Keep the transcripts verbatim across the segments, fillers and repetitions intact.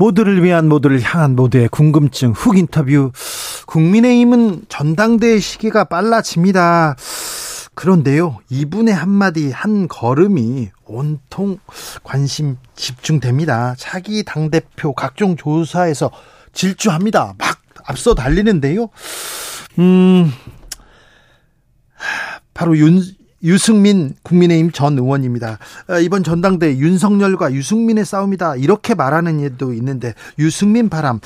모두를 위한, 모두를 향한, 모두의 궁금증 훅 인터뷰. 국민의힘은 전당대회 시기가 빨라집니다. 그런데요, 이분의 한마디 한 걸음이 온통 관심 집중됩니다. 차기 당대표 각종 조사에서 질주합니다. 막 앞서 달리는데요. 음, 바로 윤 유승민 국민의힘 전 의원입니다. 이번 전당대회 윤석열과 유승민의 싸움이다, 이렇게 말하는 일도 있는데, 유승민 바람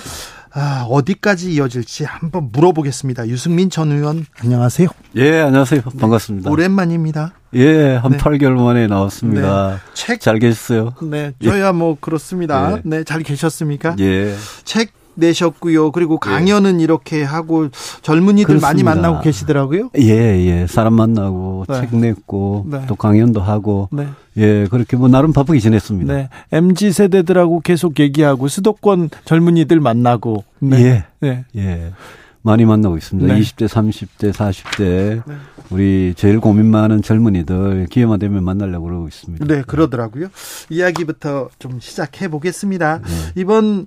아, 어디까지 이어질지 한번 물어보겠습니다. 유승민 전 의원, 안녕하세요. 예, 안녕하세요. 반갑습니다. 네, 오랜만입니다. 예, 한 네. 팔 개월 만에 나왔습니다. 네, 책, 잘 계셨어요? 네, 저야 예. 뭐 그렇습니다. 예. 네, 잘 계셨습니까? 예. 책 내셨고요. 그리고 강연은 예. 이렇게 하고 젊은이들 그렇습니다. 많이 만나고 계시더라고요. 예예. 예. 사람 만나고 네. 책 냈고 네. 또 강연도 하고 네. 예, 그렇게 뭐 나름 바쁘게 지냈습니다. 네. 엠지 세대들하고 계속 얘기하고 수도권 젊은이들 만나고 네. 예. 예. 예. 많이 만나고 있습니다. 네. 이십 대, 삼십 대, 사십 대 네. 우리 제일 고민 많은 젊은이들 기회만 되면 만나려고 그러고 있습니다. 네, 그러더라고요. 이야기부터 좀 시작해 보겠습니다. 네. 이번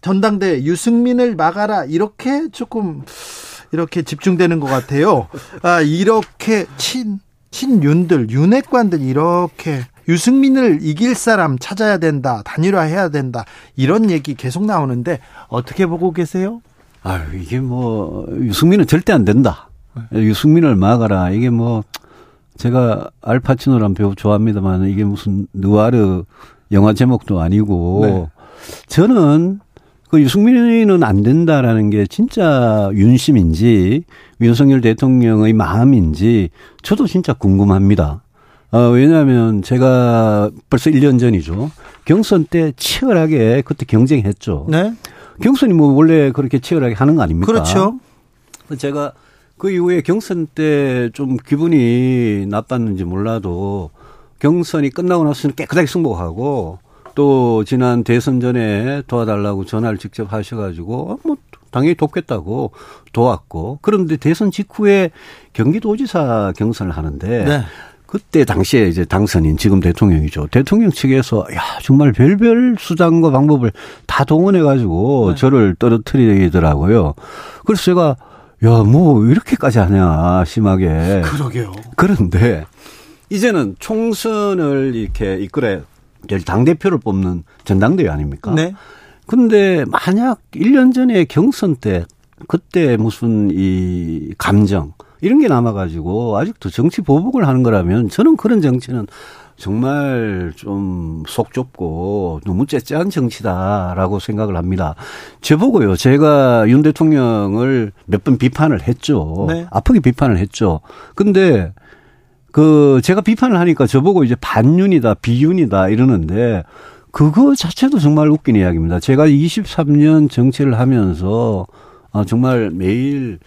전당대회 유승민을 막아라, 이렇게 조금 이렇게 집중되는 것 같아요. 아, 이렇게 친 친윤들, 윤핵관들 이렇게 유승민을 이길 사람 찾아야 된다, 단일화해야 된다, 이런 얘기 계속 나오는데 어떻게 보고 계세요? 아, 이게 뭐 유승민은 절대 안 된다. 유승민을 막아라, 이게 뭐 제가 알파치노라는 배우 좋아합니다만 이게 무슨 누아르 영화 제목도 아니고 네. 저는. 그 유승민은 안 된다라는 게 진짜 윤심인지 윤석열 대통령의 마음인지 저도 진짜 궁금합니다. 어, 왜냐하면 제가 벌써 일 년 전이죠. 경선 때 치열하게 그때 경쟁했죠. 네. 경선이 뭐 원래 그렇게 치열하게 하는 거 아닙니까? 그렇죠. 제가 그 이후에 경선 때 좀 기분이 나빴는지 몰라도 경선이 끝나고 나서는 깨끗하게 승복하고 또 지난 대선 전에 도와달라고 전화를 직접 하셔가지고 뭐 당연히 돕겠다고 도왔고, 그런데 대선 직후에 경기도지사 경선을 하는데 네. 그때 당시에 이제 당선인 지금 대통령이죠. 대통령 측에서 야 정말 별별 수단과 방법을 다 동원해가지고 네. 저를 떨어뜨리더라고요. 그래서 제가 야 뭐 이렇게까지 하냐 심하게. 그러게요. 그런데 이제는 총선을 이렇게 이끌어야 당대표를 뽑는 전당대회 아닙니까? 네. 근데 만약 일 년 전에 경선 때 그때 무슨 이 감정 이런 게 남아가지고 아직도 정치 보복을 하는 거라면 저는 그런 정치는 정말 좀 속 좁고 너무 째째한 정치다라고 생각을 합니다. 저보고요, 제가 윤 대통령을 몇 번 비판을 했죠. 네. 아프게 비판을 했죠. 근데 그, 제가 비판을 하니까 저보고 이제 반윤이다, 비윤이다, 이러는데, 그거 자체도 정말 웃긴 이야기입니다. 제가 이십삼 년 정치를 하면서, 아, 정말 매일,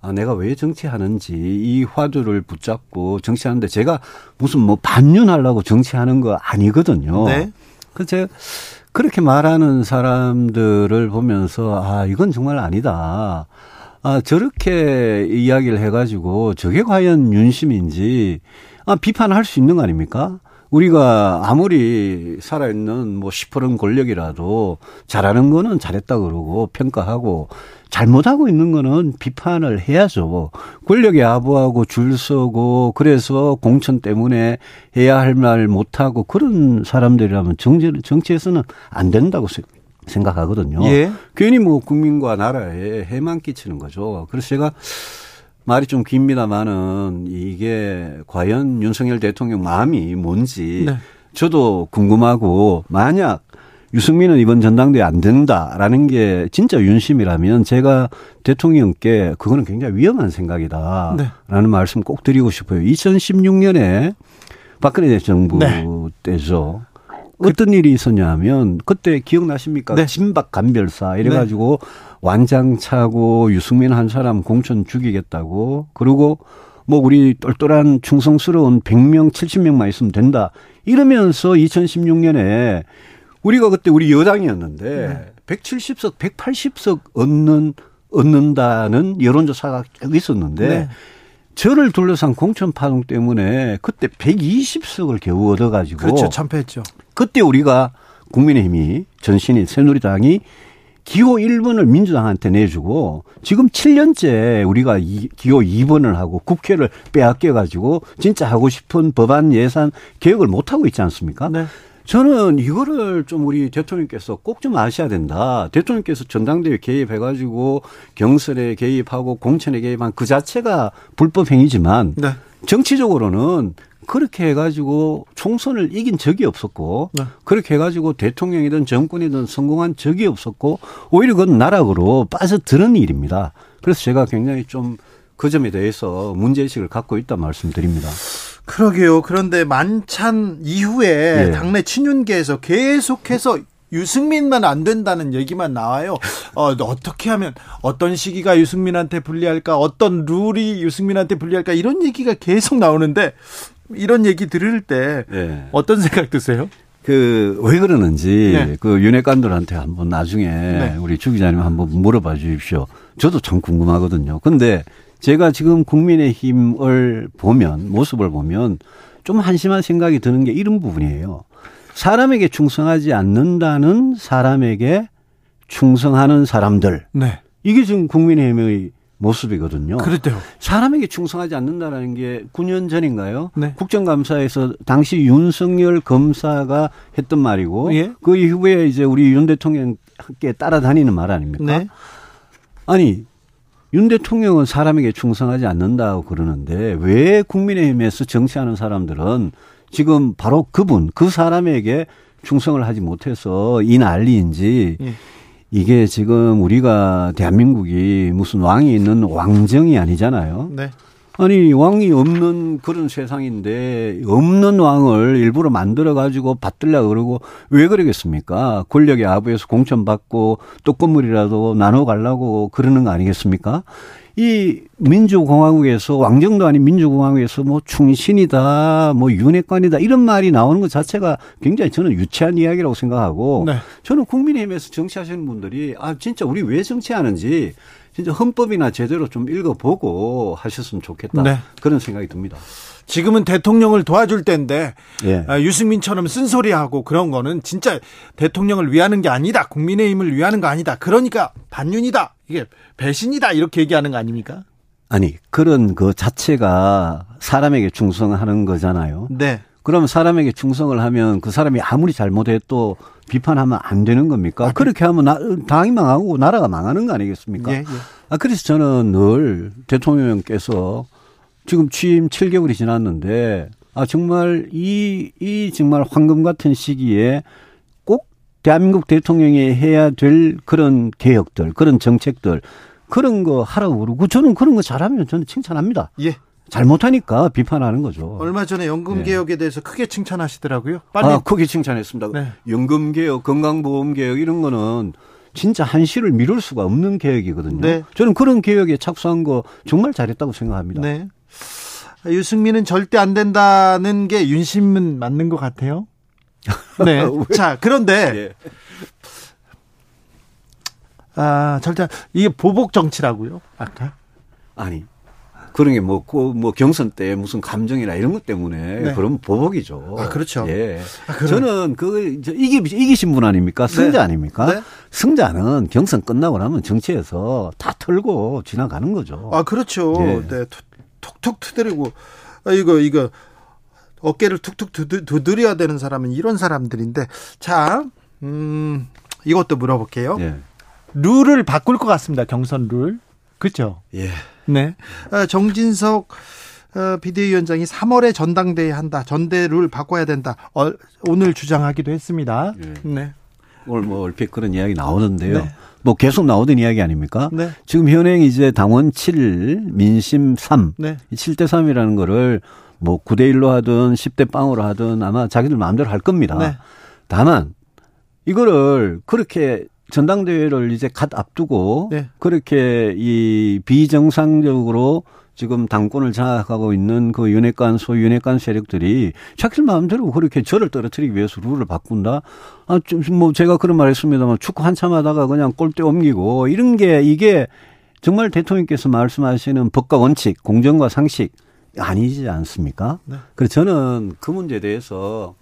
아, 내가 왜 정치하는지, 이 화두를 붙잡고 정치하는데, 제가 무슨 뭐 반윤하려고 정치하는 거 아니거든요. 네. 그래서 제가 그렇게 말하는 사람들을 보면서, 아, 이건 정말 아니다. 아, 저렇게 이야기를 해가지고 저게 과연 윤심인지 아, 비판할 수 있는 거 아닙니까? 우리가 아무리 살아있는 뭐 십 퍼센트 권력이라도 잘하는 거는 잘했다 그러고 평가하고 잘못하고 있는 거는 비판을 해야죠. 권력에 아부하고 줄 서고 그래서 공천 때문에 해야 할 말 못하고 그런 사람들이라면 정치, 정치에서는 안 된다고 생각합니다. 생각하거든요. 예. 괜히 뭐 국민과 나라에 해만 끼치는 거죠. 그래서 제가 말이 좀 깁니다만은 이게 과연 윤석열 대통령 마음이 뭔지 네. 저도 궁금하고, 만약 유승민은 이번 전당대회 안 된다라는 게 진짜 윤심이라면 제가 대통령께 그거는 굉장히 위험한 생각이다라는 네. 말씀 꼭 드리고 싶어요. 이천십육 년에 박근혜 정부 네. 때죠. 어떤 일이 있었냐면 그때 기억나십니까? 네. 진박 간별사 이래가지고 네. 완장 차고 유승민 한 사람 공천 죽이겠다고 그리고 뭐 우리 똘똘한 충성스러운 백 명 칠십 명만 있으면 된다 이러면서 이천십육 년에 우리가 그때 우리 여당이었는데 네. 백칠십 석 백팔십 석 얻는, 얻는다는 여론조사가 쭉 있었는데 네. 저를 둘러싼 공천 파동 때문에 그때 백이십 석을 겨우 얻어가지고 그렇죠. 참패했죠. 그때 우리가 국민의힘이 전신인 새누리당이 기호 일 번을 민주당한테 내주고 지금 칠 년째 우리가 기호 이 번을 하고 국회를 빼앗겨가지고 진짜 하고 싶은 법안 예산 개혁을 못하고 있지 않습니까? 네. 저는 이거를 좀 우리 대통령께서 꼭 좀 아셔야 된다. 대통령께서 전당대회 개입해가지고 경선에 개입하고 공천에 개입한 그 자체가 불법 행위지만 네. 정치적으로는 그렇게 해가지고 총선을 이긴 적이 없었고 네. 그렇게 해가지고 대통령이든 정권이든 성공한 적이 없었고 오히려 그건 나락으로 빠져드는 일입니다. 그래서 제가 굉장히 좀 그 점에 대해서 문제의식을 갖고 있다는 말씀드립니다. 그러게요. 그런데 만찬 이후에 네. 당내 친윤계에서 계속해서 유승민만 안 된다는 얘기만 나와요. 어, 어떻게 하면 어떤 시기가 유승민한테 불리할까 어떤 룰이 유승민한테 불리할까 이런 얘기가 계속 나오는데 이런 얘기 들을 때 네. 어떤 생각 드세요? 그 왜 그러는지 네. 그 윤핵관들한테 한번 나중에 네. 우리 주 기자님 한번 물어봐 주십시오. 저도 참 궁금하거든요. 그런데 제가 지금 국민의힘을 보면 모습을 보면 좀 한심한 생각이 드는 게 이런 부분이에요. 사람에게 충성하지 않는다는 사람에게 충성하는 사람들. 네. 이게 지금 국민의힘의 모습이거든요. 그렇대요. 사람에게 충성하지 않는다라는 게 구 년 전인가요? 네. 국정감사에서 당시 윤석열 검사가 했던 말이고 예? 그 이후에 이제 우리 윤 대통령께 따라다니는 말 아닙니까? 네. 아니. 윤 대통령은 사람에게 충성하지 않는다고 그러는데 왜 국민의힘에서 정치하는 사람들은 지금 바로 그분, 그 사람에게 충성을 하지 못해서 이 난리인지 예. 이게 지금 우리가 대한민국이 무슨 왕이 있는 왕정이 아니잖아요. 네. 아니 왕이 없는 그런 세상인데 없는 왕을 일부러 만들어가지고 받들려고 그러고 왜 그러겠습니까? 권력의 아부에서 공천받고 떡건물이라도 나눠가려고 그러는 거 아니겠습니까? 이 민주공화국에서 왕정도 아닌 민주공화국에서 뭐 충신이다 뭐 윤핵관이다 이런 말이 나오는 것 자체가 굉장히 저는 유치한 이야기라고 생각하고 네. 저는 국민의힘에서 정치하시는 분들이 아 진짜 우리 왜 정치하는지 진짜 헌법이나 제대로 좀 읽어보고 하셨으면 좋겠다. 네. 그런 생각이 듭니다. 지금은 대통령을 도와줄 때인데 예. 유승민처럼 쓴소리하고 그런 거는 진짜 대통령을 위하는 게 아니다. 국민의힘을 위하는 거 아니다. 그러니까 반윤이다. 이게 배신이다. 이렇게 얘기하는 거 아닙니까? 아니 그런 그 자체가 사람에게 충성하는 거잖아요. 네. 그럼 사람에게 충성을 하면 그 사람이 아무리 잘못해도 비판하면 안 되는 겁니까? 아, 그렇게 하면 나, 당이 망하고 나라가 망하는 거 아니겠습니까? 예, 예. 아, 그래서 저는 늘 대통령께서 지금 취임 칠 개월이 지났는데 아, 정말 이, 이 정말 황금 같은 시기에 꼭 대한민국 대통령이 해야 될 그런 개혁들, 그런 정책들 그런 거 하라고 그러고 저는 그런 거 잘하면 저는 칭찬합니다. 예. 잘못하니까 비판하는 거죠. 얼마 전에 연금개혁에 네. 대해서 크게 칭찬하시더라고요. 빨리. 아, 크게 칭찬했습니다. 네. 연금개혁, 건강보험개혁 이런 거는 진짜 한시를 미룰 수가 없는 개혁이거든요. 네. 저는 그런 개혁에 착수한 거 정말 잘했다고 생각합니다. 네. 유승민은 절대 안 된다는 게 윤심은 맞는 것 같아요. 네. 자, 그런데 예. 아, 절대 이게 보복 정치라고요? 아까? 아니. 그런 게 뭐 뭐 경선 때 무슨 감정이나 이런 것 때문에 네. 그러면 보복이죠. 아 그렇죠. 예. 아, 저는 그 이기 이기신 분 아닙니까? 승자 네. 아닙니까? 네. 승자는 경선 끝나고 나면 정치에서 다 털고 지나가는 거죠. 아 그렇죠. 예. 네. 툭툭 두드리고 아, 이거 이거 어깨를 툭툭 두드려야 되는 사람은 이런 사람들인데 자 음, 이것도 물어볼게요. 예. 룰을 바꿀 것 같습니다. 경선 룰. 그렇죠. 예. 네. 정진석 비대위원장이 삼월에 전당대회 한다. 전대룰 바꿔야 된다. 오늘 주장하기도 했습니다. 예. 네. 오늘 뭐 얼핏 그런 이야기 나오는데요. 네. 뭐 계속 나오던 이야기 아닙니까? 네. 지금 현행 이제 당원 칠, 민심 삼, 네. 칠 대 삼이라는 거를 뭐 구 대 일로 하든 십 대 영으로 하든 아마 자기들 마음대로 할 겁니다. 네. 다만 이거를 그렇게 전당대회를 이제 갓 앞두고 네. 그렇게 이 비정상적으로 지금 당권을 장악하고 있는 그 윤핵관 소위 윤핵관 세력들이 자기 마음대로 그렇게 저를 떨어뜨리기 위해서 룰을 바꾼다. 아, 좀 뭐 제가 그런 말했습니다만 축구 한참 하다가 그냥 골대 옮기고 이런 게 이게 정말 대통령께서 말씀하시는 법과 원칙, 공정과 상식 아니지 않습니까? 네. 그래서 저는 그 문제에 대해서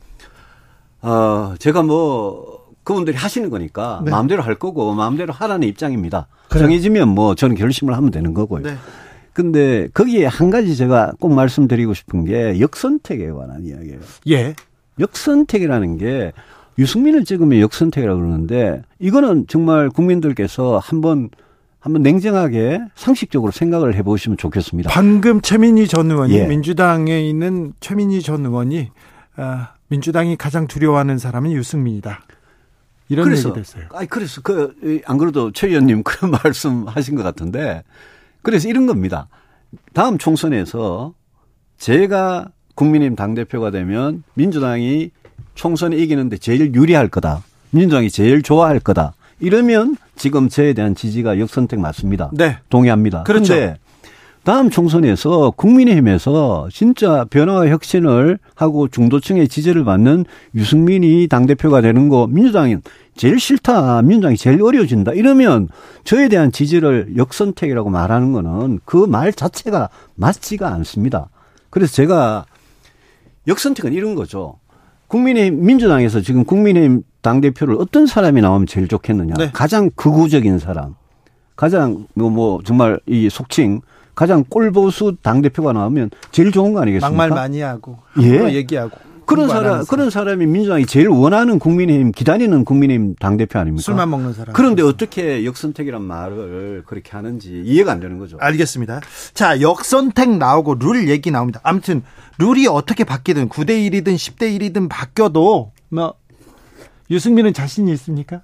어, 제가 뭐. 그분들이 하시는 거니까 네. 마음대로 할 거고 마음대로 하라는 입장입니다. 그래. 정해지면 뭐 저는 결심을 하면 되는 거고요. 그런데 네. 거기에 한 가지 제가 꼭 말씀드리고 싶은 게 역선택에 관한 이야기예요. 예. 역선택이라는 게 유승민을 찍으면 역선택이라고 그러는데 이거는 정말 국민들께서 한번 한번 냉정하게 상식적으로 생각을 해보시면 좋겠습니다. 방금 최민희 전 의원이 예. 민주당에 있는 최민희 전 의원이 아, 민주당이 가장 두려워하는 사람은 유승민이다. 이런 얘기 됐어요. 아니, 그래서, 그, 안 그래도 최 의원님 그런 말씀 하신 것 같은데, 그래서 이런 겁니다. 다음 총선에서 제가 국민의힘 당대표가 되면 민주당이 총선에 이기는데 제일 유리할 거다. 민주당이 제일 좋아할 거다. 이러면 지금 저에 대한 지지가 역선택 맞습니다. 네. 동의합니다. 그렇죠. 그런데 다음 총선에서 국민의힘에서 진짜 변화와 혁신을 하고 중도층의 지지를 받는 유승민이 당대표가 되는 거 민주당이 제일 싫다. 민주당이 제일 어려워진다. 이러면 저에 대한 지지를 역선택이라고 말하는 거는 그 말 자체가 맞지가 않습니다. 그래서 제가 역선택은 이런 거죠. 국민의힘 민주당에서 지금 국민의힘 당대표를 어떤 사람이 나오면 제일 좋겠느냐. 네. 가장 극우적인 사람. 가장 뭐, 뭐 정말 이 속칭. 가장 꼴보수 당대표가 나오면 제일 좋은 거 아니겠습니까? 막말 많이 하고, 예. 얘기하고. 그런 사람, 그런 사람이 민주당이 제일 원하는 국민의힘, 기다리는 국민의힘 당대표 아닙니까? 술만 먹는 사람. 그런데 어떻게 역선택이란 말을 그렇게 하는지 이해가 안 되는 거죠. 알겠습니다. 자, 역선택 나오고 룰 얘기 나옵니다. 아무튼 룰이 어떻게 바뀌든 구 대 일이든 십 대 일이든 바뀌어도 뭐 유승민은 자신이 있습니까?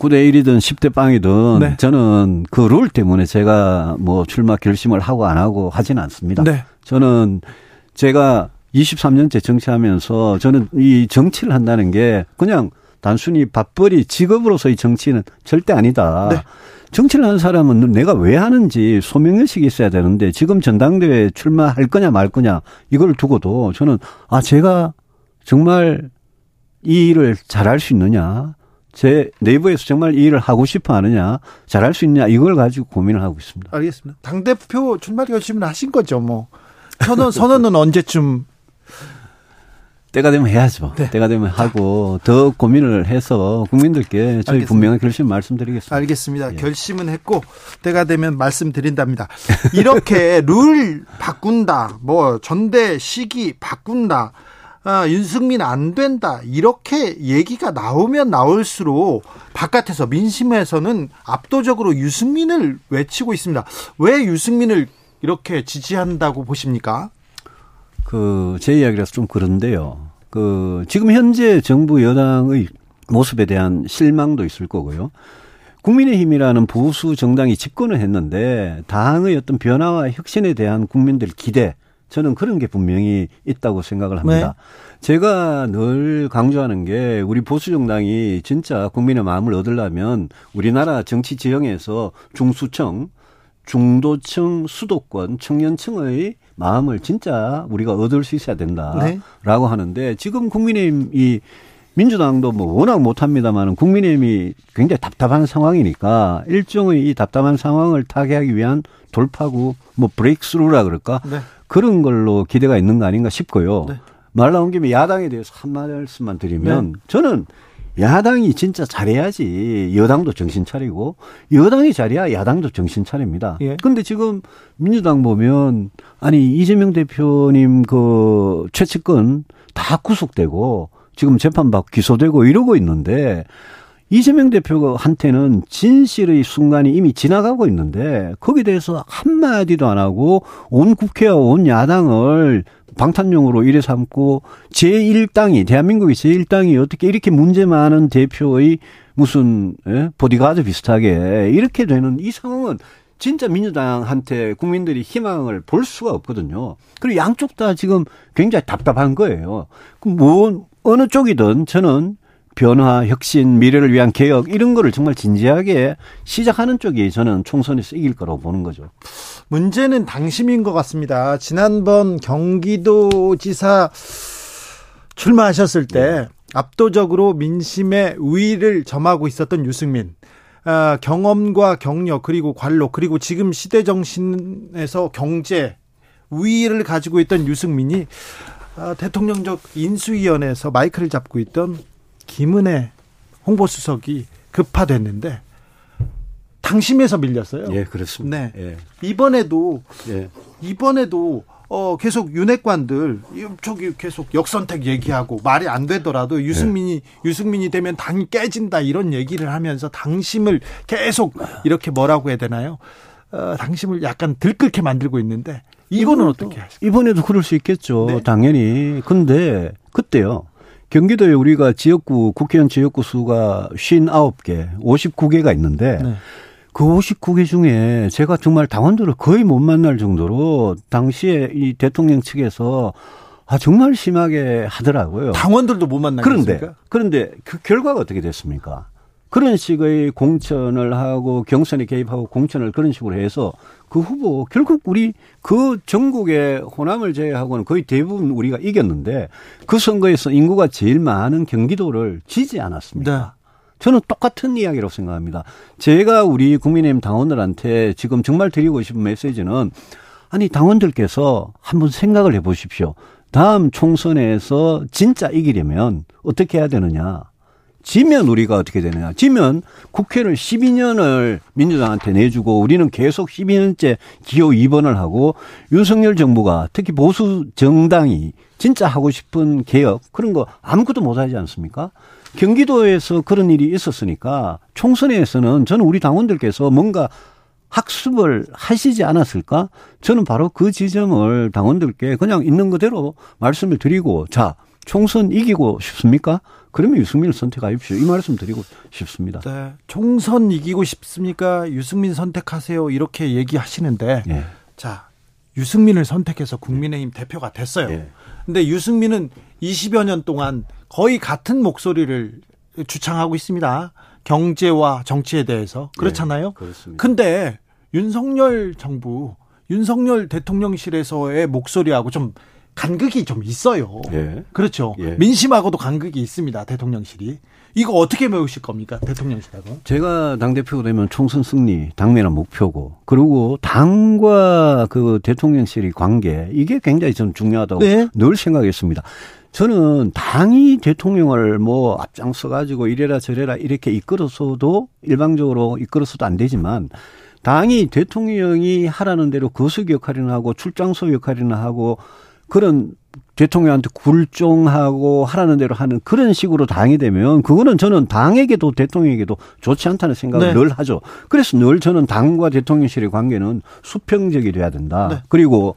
구 대 일이든 십 대 빵이든 네. 저는 그 룰 때문에 제가 뭐 출마 결심을 하고 안 하고 하진 않습니다. 네. 저는 제가 이십삼 년째 정치하면서 저는 이 정치를 한다는 게 그냥 단순히 밥벌이 직업으로서의 정치는 절대 아니다. 네. 정치를 하는 사람은 내가 왜 하는지 소명의식이 있어야 되는데 지금 전당대회에 출마할 거냐 말 거냐 이걸 두고도 저는 아, 제가 정말 이 일을 잘할 수 있느냐. 제 내부에서 정말 이 일을 하고 싶어 하느냐, 잘할 수 있냐, 이걸 가지고 고민을 하고 있습니다. 알겠습니다. 당대표 출마 결심을 하신 거죠, 뭐. 선언, 선언은 언제쯤? 때가 되면 해야죠. 네. 때가 되면 하고, 더 고민을 해서 국민들께 저희 분명한 결심 말씀드리겠습니다. 알겠습니다. 예. 결심은 했고, 때가 되면 말씀드린답니다. 이렇게 룰 바꾼다, 뭐, 전대 시기 바꾼다, 아, 윤승민 안 된다 이렇게 얘기가 나오면 나올수록 바깥에서 민심에서는 압도적으로 유승민을 외치고 있습니다. 왜 유승민을 이렇게 지지한다고 보십니까? 그 제 이야기라서 좀 그런데요. 그 지금 현재 정부 여당의 모습에 대한 실망도 있을 거고요. 국민의힘이라는 보수 정당이 집권을 했는데 당의 어떤 변화와 혁신에 대한 국민들 기대 저는 그런 게 분명히 있다고 생각을 합니다. 네. 제가 늘 강조하는 게 우리 보수 정당이 진짜 국민의 마음을 얻으려면 우리나라 정치 지형에서 중수층, 중도층, 수도권, 청년층의 마음을 진짜 우리가 얻을 수 있어야 된다라고 네. 하는데 지금 국민의힘 이 민주당도 뭐 워낙 못합니다만 국민의힘이 굉장히 답답한 상황이니까 일종의 이 답답한 상황을 타개하기 위한 돌파구, 뭐 브레이크스루라 그럴까? 네. 그런 걸로 기대가 있는 거 아닌가 싶고요. 네. 말 나온 김에 야당에 대해서 한 말씀만 드리면 네. 저는 야당이 진짜 잘해야지 여당도 정신 차리고 여당이 잘해야 야당도 정신 차립니다. 그런데 예. 지금 민주당 보면 아니 이재명 대표님 그 최측근 다 구속되고 지금 재판받고 기소되고 이러고 있는데 이재명 대표한테는 진실의 순간이 이미 지나가고 있는데 거기에 대해서 한마디도 안 하고 온 국회와 온 야당을 방탄용으로 이래 삼고 제일 당이 대한민국의 제일 당이 어떻게 이렇게 문제 많은 대표의 무슨 보디가드 비슷하게 이렇게 되는 이 상황은 진짜 민주당한테 국민들이 희망을 볼 수가 없거든요. 그리고 양쪽 다 지금 굉장히 답답한 거예요. 그럼 뭐 어느 쪽이든 저는 변화, 혁신, 미래를 위한 개혁 이런 거를 정말 진지하게 시작하는 쪽이 저는 총선에서 이길 거라고 보는 거죠. 문제는 당심인 것 같습니다. 지난번 경기도지사 출마하셨을 때 압도적으로 민심의 우위를 점하고 있었던 유승민. 아, 경험과 경력 그리고 관록 그리고 지금 시대정신에서 경제 우위를 가지고 있던 유승민이 아, 대통령적 인수위원회에서 마이크를 잡고 있던 김은혜 홍보수석이 급파됐는데 당심에서 밀렸어요. 예, 그렇습니다. 네. 예. 이번에도 예. 이번에도 어, 계속 윤핵관들 저기 계속 역선택 얘기하고 말이 안 되더라도 유승민이 예. 유승민이 되면 당이 깨진다 이런 얘기를 하면서 당심을 계속 이렇게 뭐라고 해야 되나요? 어, 당심을 약간 들끓게 만들고 있는데 이거는 어떻게 하실까요? 이번에도 그럴 수 있겠죠. 네. 당연히. 근데 그때요. 경기도에 우리가 지역구, 국회의원 지역구 수가 오십구 개, 오십구 개가 있는데, 네. 그 오십구 개 중에 제가 정말 당원들을 거의 못 만날 정도로 당시에 이 대통령 측에서 아, 정말 심하게 하더라고요. 당원들도 못 만나겠습니까? 그런데, 그런데 그 결과가 어떻게 됐습니까? 그런 식의 공천을 하고 경선에 개입하고 공천을 그런 식으로 해서 그 후보 결국 우리 그 전국의 호남을 제외하고는 거의 대부분 우리가 이겼는데 그 선거에서 인구가 제일 많은 경기도를 지지 않았습니다. 네. 저는 똑같은 이야기라고 생각합니다. 제가 우리 국민의힘 당원들한테 지금 정말 드리고 싶은 메시지는 아니 당원들께서 한번 생각을 해보십시오. 다음 총선에서 진짜 이기려면 어떻게 해야 되느냐. 지면 우리가 어떻게 되느냐. 지면 국회를 십이 년을 민주당한테 내주고 우리는 계속 십이 년째 기호 이 번을 하고 윤석열 정부가 특히 보수 정당이 진짜 하고 싶은 개혁 그런 거 아무것도 못하지 않습니까? 경기도에서 그런 일이 있었으니까 총선에서는 저는 우리 당원들께서 뭔가 학습을 하시지 않았을까? 저는 바로 그 지점을 당원들께 그냥 있는 그대로 말씀을 드리고 자. 총선 이기고 싶습니까? 그러면 유승민을 선택하십시오. 이 말씀 드리고 싶습니다. 네, 총선 이기고 싶습니까? 유승민 선택하세요. 이렇게 얘기하시는데 네. 자 유승민을 선택해서 국민의힘 대표가 됐어요. 네. 근데 유승민은 이십여 년 동안 거의 같은 목소리를 주창하고 있습니다. 경제와 정치에 대해서. 그렇잖아요. 네, 그렇습니다. 근데 윤석열 정부, 윤석열 대통령실에서의 목소리하고 좀 간극이 좀 있어요. 예. 그렇죠. 예. 민심하고도 간극이 있습니다. 대통령실이. 이거 어떻게 메우실 겁니까? 대통령실하고. 제가 당대표가 되면 총선 승리 당면한 목표고 그리고 당과 그 대통령실의 관계 이게 굉장히 저는 중요하다고 네. 늘 생각했습니다. 저는 당이 대통령을 뭐 앞장서 가지고 이래라 저래라 이렇게 이끌어서도 일방적으로 이끌어서도 안 되지만 당이 대통령이 하라는 대로 거수기 역할이나 하고 출장소 역할이나 하고 그런 대통령한테 굴종하고 하라는 대로 하는 그런 식으로 당이 되면 그거는 저는 당에게도 대통령에게도 좋지 않다는 생각을 네. 늘 하죠. 그래서 늘 저는 당과 대통령실의 관계는 수평적이 돼야 된다. 네. 그리고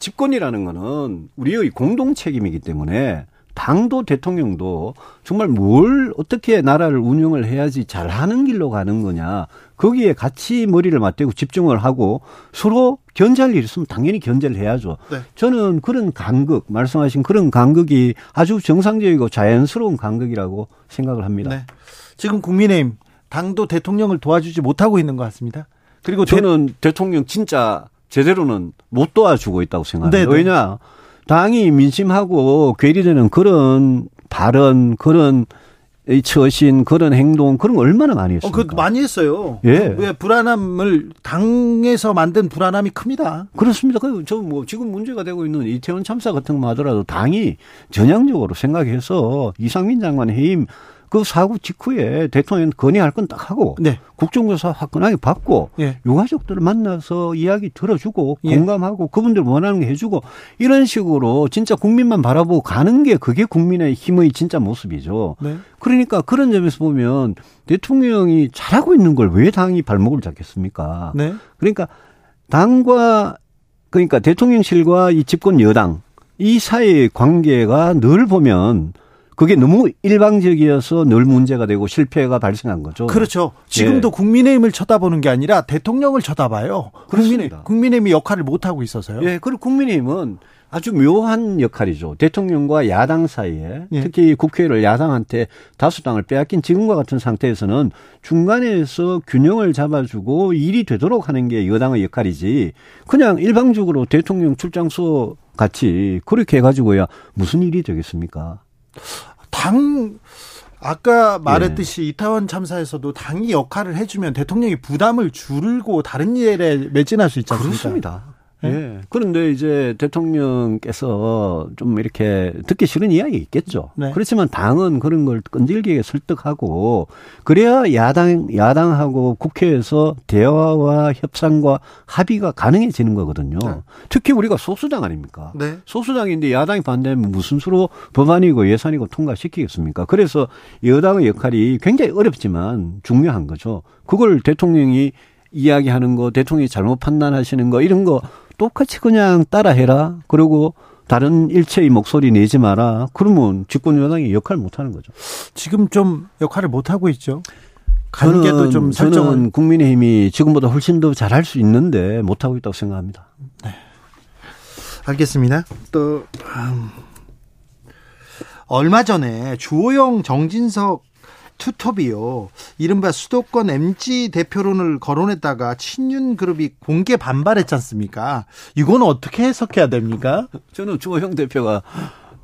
집권이라는 거는 우리의 공동 책임이기 때문에 당도 대통령도 정말 뭘 어떻게 나라를 운영을 해야지 잘하는 길로 가는 거냐. 거기에 같이 머리를 맞대고 집중을 하고 서로 견제할 일 있으면 당연히 견제를 해야죠. 네. 저는 그런 간극, 말씀하신 그런 간극이 아주 정상적이고 자연스러운 간극이라고 생각을 합니다. 네. 지금 국민의힘 당도 대통령을 도와주지 못하고 있는 것 같습니다. 그리고 저는 대... 대통령 진짜 제대로는 못 도와주고 있다고 생각합니다. 네네. 왜냐? 당이 민심하고 괴리되는 그런 발언, 그런 처신, 그런 행동, 그런 거 얼마나 많이 했습니까? 어, 그 많이 했어요. 예. 왜 불안함을 당에서 만든 불안함이 큽니다. 그렇습니다. 그 저 뭐 지금 문제가 되고 있는 이태원 참사 같은 거 하더라도 당이 전향적으로 생각해서 이상민 장관 해임 그 사고 직후에 대통령 건의할 건 딱 하고 네. 국정조사 화끈하게 받고 예. 유가족들을 만나서 이야기 들어주고 예. 공감하고 그분들 원하는 거 해주고 이런 식으로 진짜 국민만 바라보고 가는 게 그게 국민의힘의 진짜 모습이죠. 네. 그러니까 그런 점에서 보면 대통령이 잘하고 있는 걸 왜 당이 발목을 잡겠습니까? 네. 그러니까 당과 그러니까 대통령실과 이 집권 여당 이 사이의 관계가 늘 보면 그게 너무 일방적이어서 늘 문제가 되고 실패가 발생한 거죠. 그렇죠. 지금도 예. 국민의힘을 쳐다보는 게 아니라 대통령을 쳐다봐요. 그렇습니다. 국민의힘이 역할을 못하고 있어서요. 예, 그리고 국민의힘은 아주 묘한 역할이죠. 대통령과 야당 사이에 예. 특히 국회를 야당한테 다수당을 빼앗긴 지금과 같은 상태에서는 중간에서 균형을 잡아주고 일이 되도록 하는 게 여당의 역할이지 그냥 일방적으로 대통령 출장소 같이 그렇게 해가지고야 무슨 일이 되겠습니까? 당... 아까 말했듯이 예. 이태원 참사에서도 당이 역할을 해주면 대통령이 부담을 줄이고 다른 일에 매진할 수 있지 않습니까? 그렇습니다. 예. 예. 그런데 이제 대통령께서 좀 이렇게 듣기 싫은 이야기 있겠죠. 네. 그렇지만 당은 그런 걸 끈질기게 설득하고 그래야 야당, 야당하고 국회에서 대화와 협상과 합의가 가능해지는 거거든요. 네. 특히 우리가 소수당 아닙니까? 네. 소수당인데 야당이 반대하면 무슨 수로 법안이고 예산이고 통과시키겠습니까? 그래서 여당의 역할이 굉장히 어렵지만 중요한 거죠. 그걸 대통령이 이야기하는 거, 대통령이 잘못 판단하시는 거 이런 거 똑같이 그냥 따라해라. 그리고 다른 일체의 목소리 내지 마라. 그러면 집권 여당이 역할을 못하는 거죠. 지금 좀 역할을 못하고 있죠. 관계도 좀 설정은. 저는 국민의힘이 지금보다 훨씬 더 잘할 수 있는데 못하고 있다고 생각합니다. 네. 알겠습니다. 또 음, 얼마 전에 주호영 정진석 투톱이요. 이른바 수도권 엠지 대표론을 거론했다가 친윤그룹이 공개 반발했지 않습니까? 이건 어떻게 해석해야 됩니까? 저는 주호영 대표가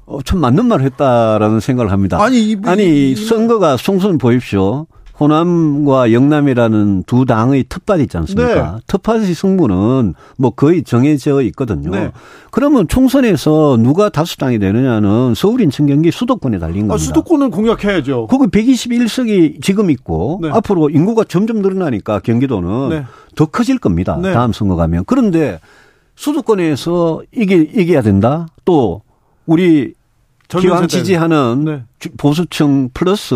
어, 참 맞는 말을 했다라는 생각을 합니다. 아니, 이분, 아니 이분. 선거가 송선 보십시오. 호남과 영남이라는 두 당의 텃밭이 있지 않습니까? 네. 텃밭의 승부는 뭐 거의 정해져 있거든요. 네. 그러면 총선에서 누가 다수당이 되느냐는 서울, 인천, 경기 수도권에 달린 겁니다. 아, 수도권은 공략해야죠. 거기 백이십일 석이 지금 있고 네. 앞으로 인구가 점점 늘어나니까 경기도는 네. 더 커질 겁니다. 네. 다음 선거 가면. 그런데 수도권에서 이기, 이겨야 된다? 또 우리 기왕 지지하는 네. 보수층 플러스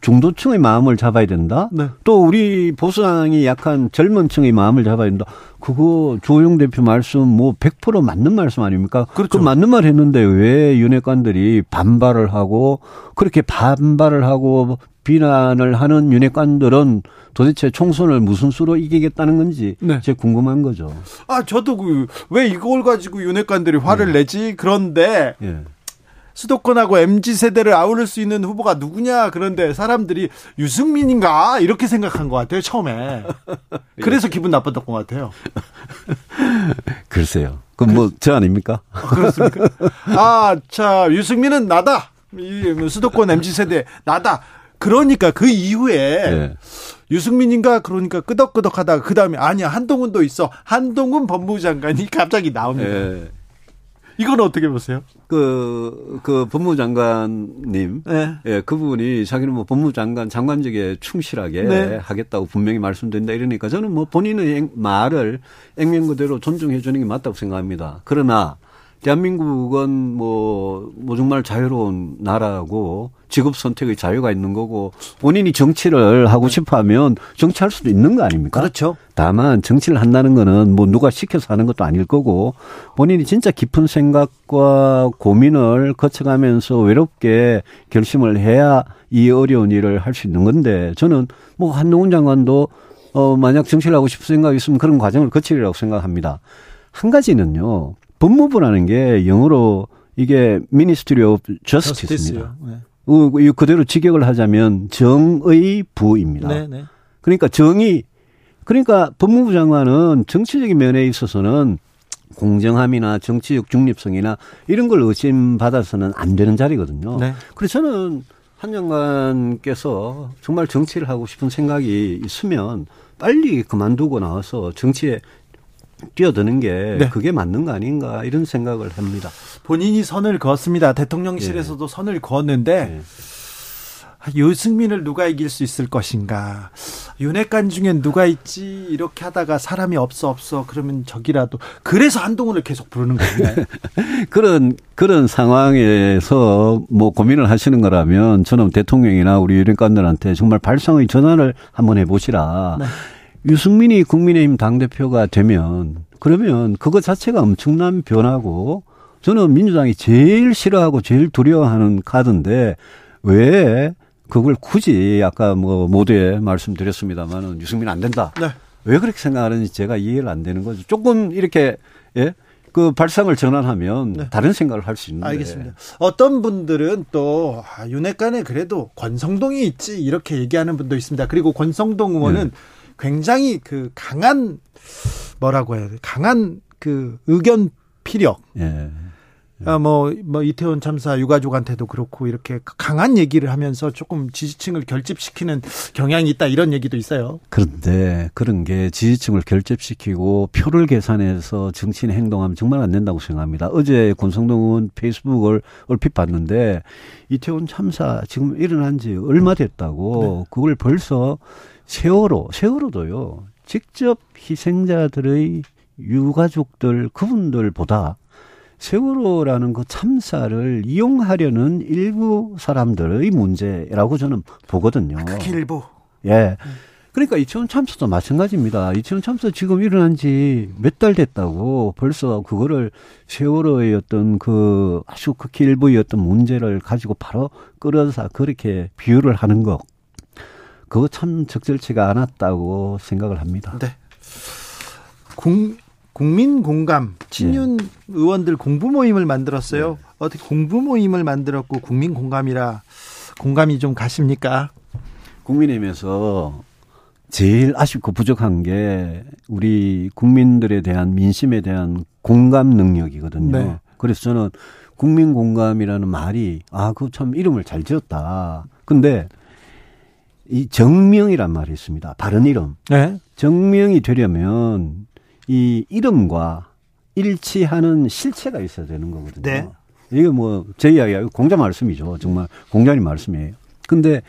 중도층의 마음을 잡아야 된다. 네. 또 우리 보수당이 약한 젊은 층의 마음을 잡아야 된다. 그거 주호영 대표 말씀 뭐 백 퍼센트 맞는 말씀 아닙니까? 그렇죠. 그 맞는 말 했는데 왜 윤핵관들이 반발을 하고 그렇게 반발을 하고 비난을 하는 윤핵관들은 도대체 총선을 무슨 수로 이기겠다는 건지 네. 제 궁금한 거죠. 아 저도 그 왜 이걸 가지고 윤핵관들이 화를 네. 내지? 그런데. 네. 수도권하고 엠지세대를 아우를 수 있는 후보가 누구냐 그런데 사람들이 유승민인가 이렇게 생각한 것 같아요 처음에. 그래서 기분 나빴던 것 같아요. 글쎄요. 그건 뭐 제 아닙니까? 아, 그렇습니까? 아, 자 유승민은 나다. 이 수도권 엠지세대 나다. 그러니까 그 이후에 네. 유승민인가 그러니까 끄덕끄덕하다가 그다음에 아니야 한동훈도 있어. 한동훈 법무부 장관이 갑자기 나옵니다. 네. 이건 어떻게 보세요? 그, 그 법무장관님, 네. 예, 그분이 자기는 뭐 법무장관 장관직에 충실하게 네. 하겠다고 분명히 말씀드린다 이러니까 저는 뭐 본인의 말을 액면 그대로 존중해 주는 게 맞다고 생각합니다. 그러나 대한민국은 뭐, 뭐 정말 자유로운 나라고 직업 선택의 자유가 있는 거고 본인이 정치를 하고 싶어 하면 정치할 수도 있는 거 아닙니까? 그렇죠. 다만 정치를 한다는 거는 뭐 누가 시켜서 하는 것도 아닐 거고 본인이 진짜 깊은 생각과 고민을 거쳐가면서 외롭게 결심을 해야 이 어려운 일을 할 수 있는 건데 저는 뭐 한동훈 장관도 어, 만약 정치를 하고 싶은 생각이 있으면 그런 과정을 거치리라고 생각합니다. 한 가지는요. 법무부라는 게 영어로 이게 Ministry of Justice입니다. 네. 그대로 직역을 하자면 정의 부입니다. 네, 네. 그러니까 정의, 그러니까 법무부 장관은 정치적인 면에 있어서는 공정함이나 정치적 중립성이나 이런 걸 의심받아서는 안 되는 자리거든요. 네. 그래서 저는 한 장관께서 정말 정치를 하고 싶은 생각이 있으면 빨리 그만두고 나와서 정치에 뛰어드는 게 네. 그게 맞는 거 아닌가 이런 생각을 합니다. 본인이 선을 그었습니다. 대통령실에서도 예. 선을 그었는데 예. 유승민을 누가 이길 수 있을 것인가 윤핵관 중엔 누가 있지 이렇게 하다가 사람이 없어 없어 그러면 적이라도 그래서 한동훈을 계속 부르는 건가요? 그런 그런 상황에서 뭐 고민을 하시는 거라면 저는 대통령이나 우리 윤핵관들한테 정말 발상의 전환을 한번 해보시라. 네. 유승민이 국민의힘 당대표가 되면 그러면 그것 자체가 엄청난 변화고 저는 민주당이 제일 싫어하고 제일 두려워하는 카드인데 왜 그걸 굳이 아까 뭐 모두에 말씀드렸습니다마는 유승민 안 된다. 네. 왜 그렇게 생각하는지 제가 이해를 안 되는 거죠. 조금 이렇게 예? 그 발상을 전환하면 네. 다른 생각을 할 수 있는데. 알겠습니다. 어떤 분들은 또 아, 윤핵관에 그래도 권성동이 있지 이렇게 얘기하는 분도 있습니다. 그리고 권성동 의원은 네. 굉장히 그 강한 뭐라고 해야 돼? 강한 그 의견 피력. 네. 아, 뭐, 뭐, 이태원 참사 유가족한테도 그렇고, 이렇게 강한 얘기를 하면서 조금 지지층을 결집시키는 경향이 있다, 이런 얘기도 있어요. 그런데 그런 게 지지층을 결집시키고 표를 계산해서 정치인 행동하면 정말 안 된다고 생각합니다. 어제 권성동 의원 페이스북을 얼핏 봤는데, 이태원 참사 지금 일어난 지 얼마 됐다고, 네. 그걸 벌써 세월호, 세월호도요, 직접 희생자들의 유가족들, 그분들보다 세월호라는 그 참사를 이용하려는 일부 사람들의 문제라고 저는 보거든요. 그게 일부. 예. 음. 그러니까 이태원 참사도 마찬가지입니다. 이태원 참사 지금 일어난 지 몇 달 됐다고 벌써 그거를 세월호의 어떤 그 아주 극히 일부의 어떤 문제를 가지고 바로 끌어서 그렇게 비유를 하는 것. 그거 참 적절치가 않았다고 생각을 합니다. 네. 공... 국민 공감, 친윤 네. 의원들 공부 모임을 만들었어요. 네. 어떻게 공부 모임을 만들었고 국민 공감이라 공감이 좀 가십니까? 국민의힘에서 제일 아쉽고 부족한 게 우리 국민들에 대한 민심에 대한 공감 능력이거든요. 네. 그래서 저는 국민 공감이라는 말이 아, 그거 참 이름을 잘 지었다. 근데 이 정명이란 말이 있습니다. 바른 이름. 네. 정명이 되려면 이 이름과 일치하는 실체가 있어야 되는 거거든요. 네. 이게 뭐 제 이야기야. 공자 말씀이죠. 정말 공자님 말씀이에요. 근데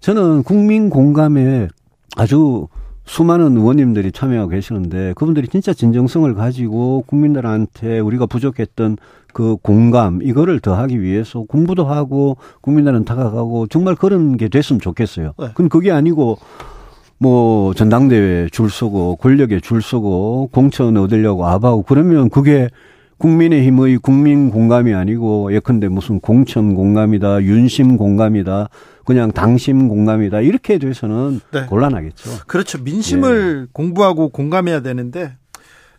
저는 국민 공감에 아주 수많은 의원님들이 참여하고 계시는데 그분들이 진짜 진정성을 가지고 국민들한테 우리가 부족했던 그 공감 이거를 더하기 위해서 공부도 하고 국민들한테 다가가고 정말 그런 게 됐으면 좋겠어요. 네. 근데 그게 아니고 뭐 전당대회에 줄 서고 권력에 줄 서고 공천 얻으려고 아바하고 그러면 그게 국민의힘의 국민 공감이 아니고 예컨대 무슨 공천 공감이다 윤심 공감이다 그냥 당심 공감이다 이렇게 돼서는 네. 곤란하겠죠. 그렇죠. 민심을 예. 공부하고 공감해야 되는데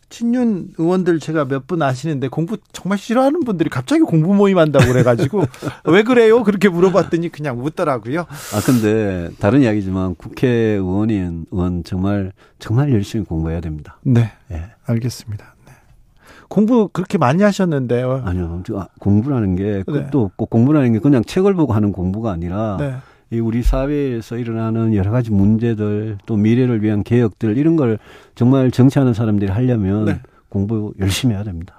친윤 의원들 제가 몇 분 아시는데 공부 정말 싫어하는 분들이 갑자기 공부 모임 한다고 그래가지고 왜 그래요? 그렇게 물어봤더니 그냥 웃더라고요. 아 근데 다른 이야기지만 국회의원인 의원 정말 정말 열심히 공부해야 됩니다. 네, 네. 알겠습니다. 네. 공부 그렇게 많이 하셨는데 아니요, 공부라는 게 그것도 네. 없고 공부라는 게 그냥 책을 보고 하는 공부가 아니라. 네. 이 우리 사회에서 일어나는 여러 가지 문제들 또 미래를 위한 개혁들 이런 걸 정말 정치하는 사람들이 하려면 네. 공부 열심히 해야 됩니다.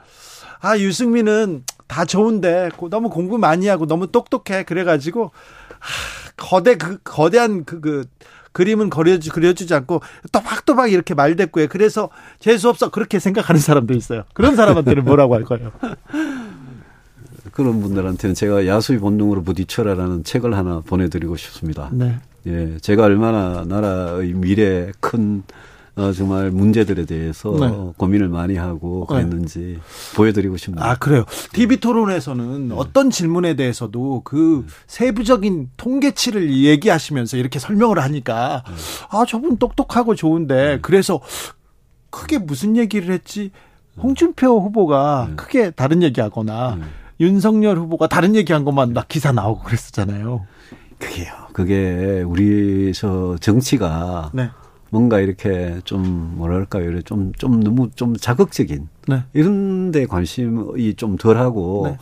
아 유승민은 다 좋은데 너무 공부 많이 하고 너무 똑똑해 그래가지고 아, 거대 그 거대한 그, 그 그림은 그려주, 그려주지 않고 또박또박 이렇게 말대꾸해 그래서 재수 없어 그렇게 생각하는 사람도 있어요. 그런 사람한테는 뭐라고 할 거예요? 그런 분들한테는 제가 야수의 본능으로 부딪혀라라는 책을 하나 보내드리고 싶습니다. 네. 예, 제가 얼마나 나라의 미래에 큰 어, 정말 문제들에 대해서 네. 고민을 많이 하고 그랬는지 네. 보여드리고 싶습니다. 아 그래요. 티비 토론에서는 네. 어떤 질문에 대해서도 그 세부적인 통계치를 얘기하시면서 이렇게 설명을 하니까 네. 아 저분 똑똑하고 좋은데 네. 그래서 크게 무슨 얘기를 했지 홍준표 후보가 네. 크게 다른 얘기하거나. 네. 윤석열 후보가 다른 얘기한 것만 막 기사 나오고 그랬었잖아요. 그게요. 그게 우리 저 정치가 네. 뭔가 이렇게 좀 뭐랄까요, 좀 좀 너무 좀 자극적인 네. 이런데 관심이 좀 덜하고 네.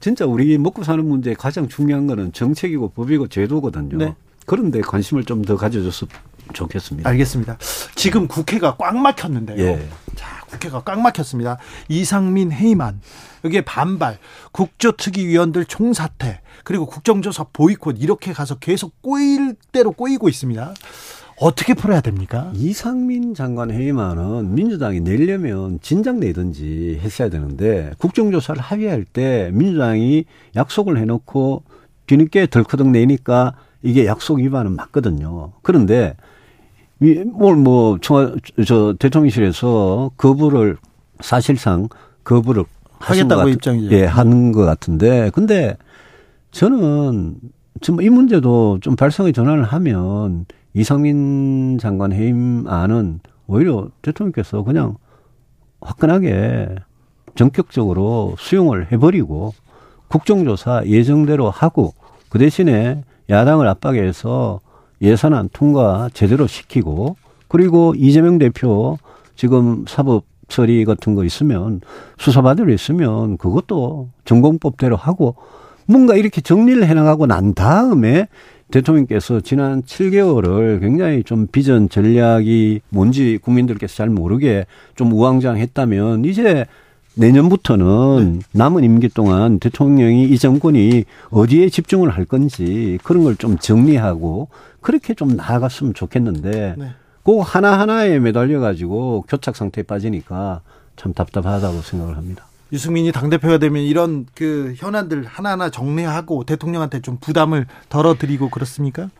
진짜 우리 먹고 사는 문제 가장 중요한 거는 정책이고 법이고 제도거든요. 네. 그런데 관심을 좀 더 가져줬으면 좋겠습니다. 알겠습니다. 지금 국회가 꽉 막혔는데요. 예. 자, 국회가 꽉 막혔습니다. 이상민 해임안, 여기에 반발, 국조특위위원들 총사퇴, 그리고 국정조사 보이콧 이렇게 가서 계속 꼬일 대로 꼬이고 있습니다. 어떻게 풀어야 됩니까? 이상민 장관 해임안은 민주당이 내려면 진작 내든지 했어야 되는데 국정조사를 합의할 때 민주당이 약속을 해놓고 뒤늦게 덜커덕 내니까 이게 약속 위반은 맞거든요. 그런데 뭘 뭐 청와 저 대통령실에서 거부를 사실상 거부를 하겠다고 입장이죠. 예, 하는 것 같은데, 근데 저는 지금 이 문제도 좀 발상의 전환을 하면 이상민 장관 해임안은 오히려 대통령께서 그냥 화끈하게 전격적으로 수용을 해버리고 국정조사 예정대로 하고 그 대신에 야당을 압박해서 예산안 통과 제대로 시키고 그리고 이재명 대표 지금 사법 처리 같은 거 있으면 수사받을 일 있으면 그것도 전공법대로 하고 뭔가 이렇게 정리를 해나가고 난 다음에 대통령께서 지난 칠 개월을 굉장히 좀 비전 전략이 뭔지 국민들께서 잘 모르게 좀 우왕좌왕했다면 이제 내년부터는 남은 임기 동안 대통령이 이 정권이 어디에 집중을 할 건지 그런 걸 좀 정리하고 그렇게 좀 나아갔으면 좋겠는데 네. 그 하나하나에 매달려가지고 교착 상태에 빠지니까 참 답답하다고 생각을 합니다. 유승민이 당대표가 되면 이런 그 현안들 하나하나 정리하고 대통령한테 좀 부담을 덜어드리고 그렇습니까?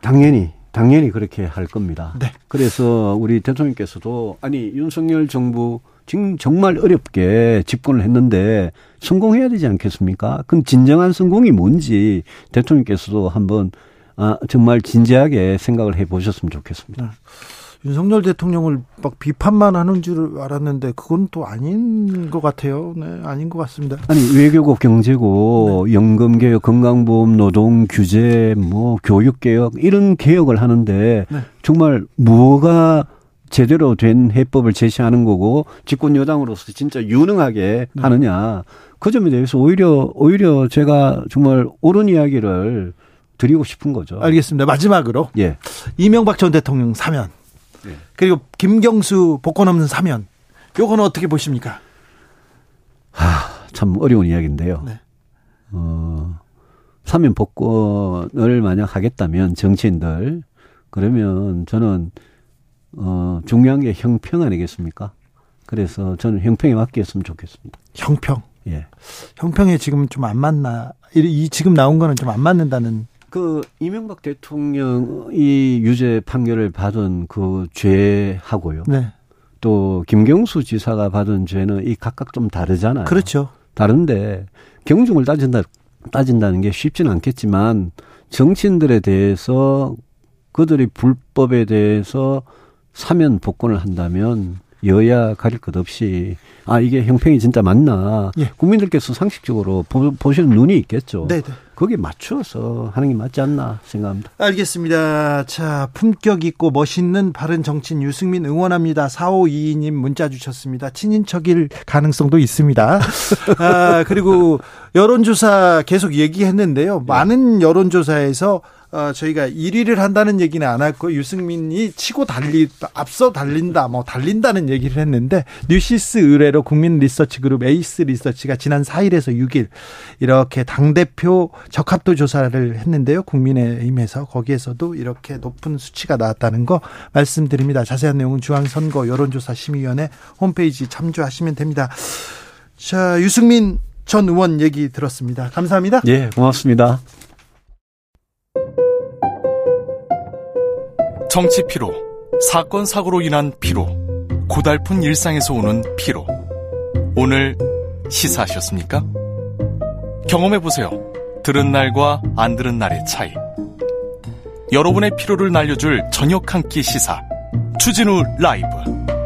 당연히. 당연히 그렇게 할 겁니다. 네. 그래서 우리 대통령께서도 아니 윤석열 정부 지금 정말 어렵게 집권을 했는데 성공해야 되지 않겠습니까? 그럼 진정한 성공이 뭔지 대통령께서도 한번 아, 정말 진지하게 생각을 해보셨으면 좋겠습니다. 네. 윤석열 대통령을 막 비판만 하는 줄 알았는데 그건 또 아닌 것 같아요. 네, 아닌 것 같습니다. 아니 외교고 경제고 네. 연금개혁, 건강보험, 노동 규제, 뭐 교육개혁 이런 개혁을 하는데 네. 정말 뭐가 제대로 된 해법을 제시하는 거고 집권 여당으로서 진짜 유능하게 네. 하느냐 그 점에 대해서 오히려 오히려 제가 정말 옳은 이야기를 드리고 싶은 거죠. 알겠습니다. 마지막으로 예. 이명박 전 대통령 사면. 네. 그리고 김경수 복권 없는 사면 요거는 어떻게 보십니까? 하, 참 어려운 이야기인데요. 네. 어, 사면 복권을 만약 하겠다면 정치인들 그러면 저는 어, 중요한 게 형평 아니겠습니까? 그래서 저는 형평에 맞게 했으면 좋겠습니다. 형평? 예. 형평에 지금 좀 안 맞나 이 지금 나온 거는 좀 안 맞는다는 그, 이명박 대통령이 유죄 판결을 받은 그 죄하고요. 네. 또, 김경수 지사가 받은 죄는 이 각각 좀 다르잖아요. 그렇죠. 다른데, 경중을 따진다, 따진다는 게 쉽진 않겠지만, 정치인들에 대해서 그들이 불법에 대해서 사면 복권을 한다면, 여야 가릴 것 없이 아 이게 형평이 진짜 맞나 예. 국민들께서 상식적으로 보, 보시는 눈이 있겠죠. 네네. 거기에 맞추어서 하는 게 맞지 않나 생각합니다. 알겠습니다. 자, 품격 있고 멋있는 바른 정치인 유승민 응원합니다. 사오이이 님 문자 주셨습니다. 친인척일 가능성도 있습니다. 아, 그리고 여론조사 계속 얘기했는데요. 많은 여론조사에서 어, 저희가 일 위를 한다는 얘기는 안 했고 유승민이 치고 달리 앞서 달린다 뭐 달린다는 얘기를 했는데 뉴시스 의뢰로 국민리서치그룹 에이스 리서치가 지난 사 일에서 육 일 이렇게 당대표 적합도 조사를 했는데요. 국민의힘에서 거기에서도 이렇게 높은 수치가 나왔다는 거 말씀드립니다. 자세한 내용은 중앙선거 여론조사심의위원회 홈페이지 참조하시면 됩니다. 자, 유승민 전 의원 얘기 들었습니다. 감사합니다. 예, 고맙습니다. 정치 피로, 사건 사고로 인한 피로, 고달픈 일상에서 오는 피로. 오늘 시사하셨습니까? 경험해보세요. 들은 날과 안 들은 날의 차이. 여러분의 피로를 날려줄 저녁 한 끼 시사. 주진우 라이브.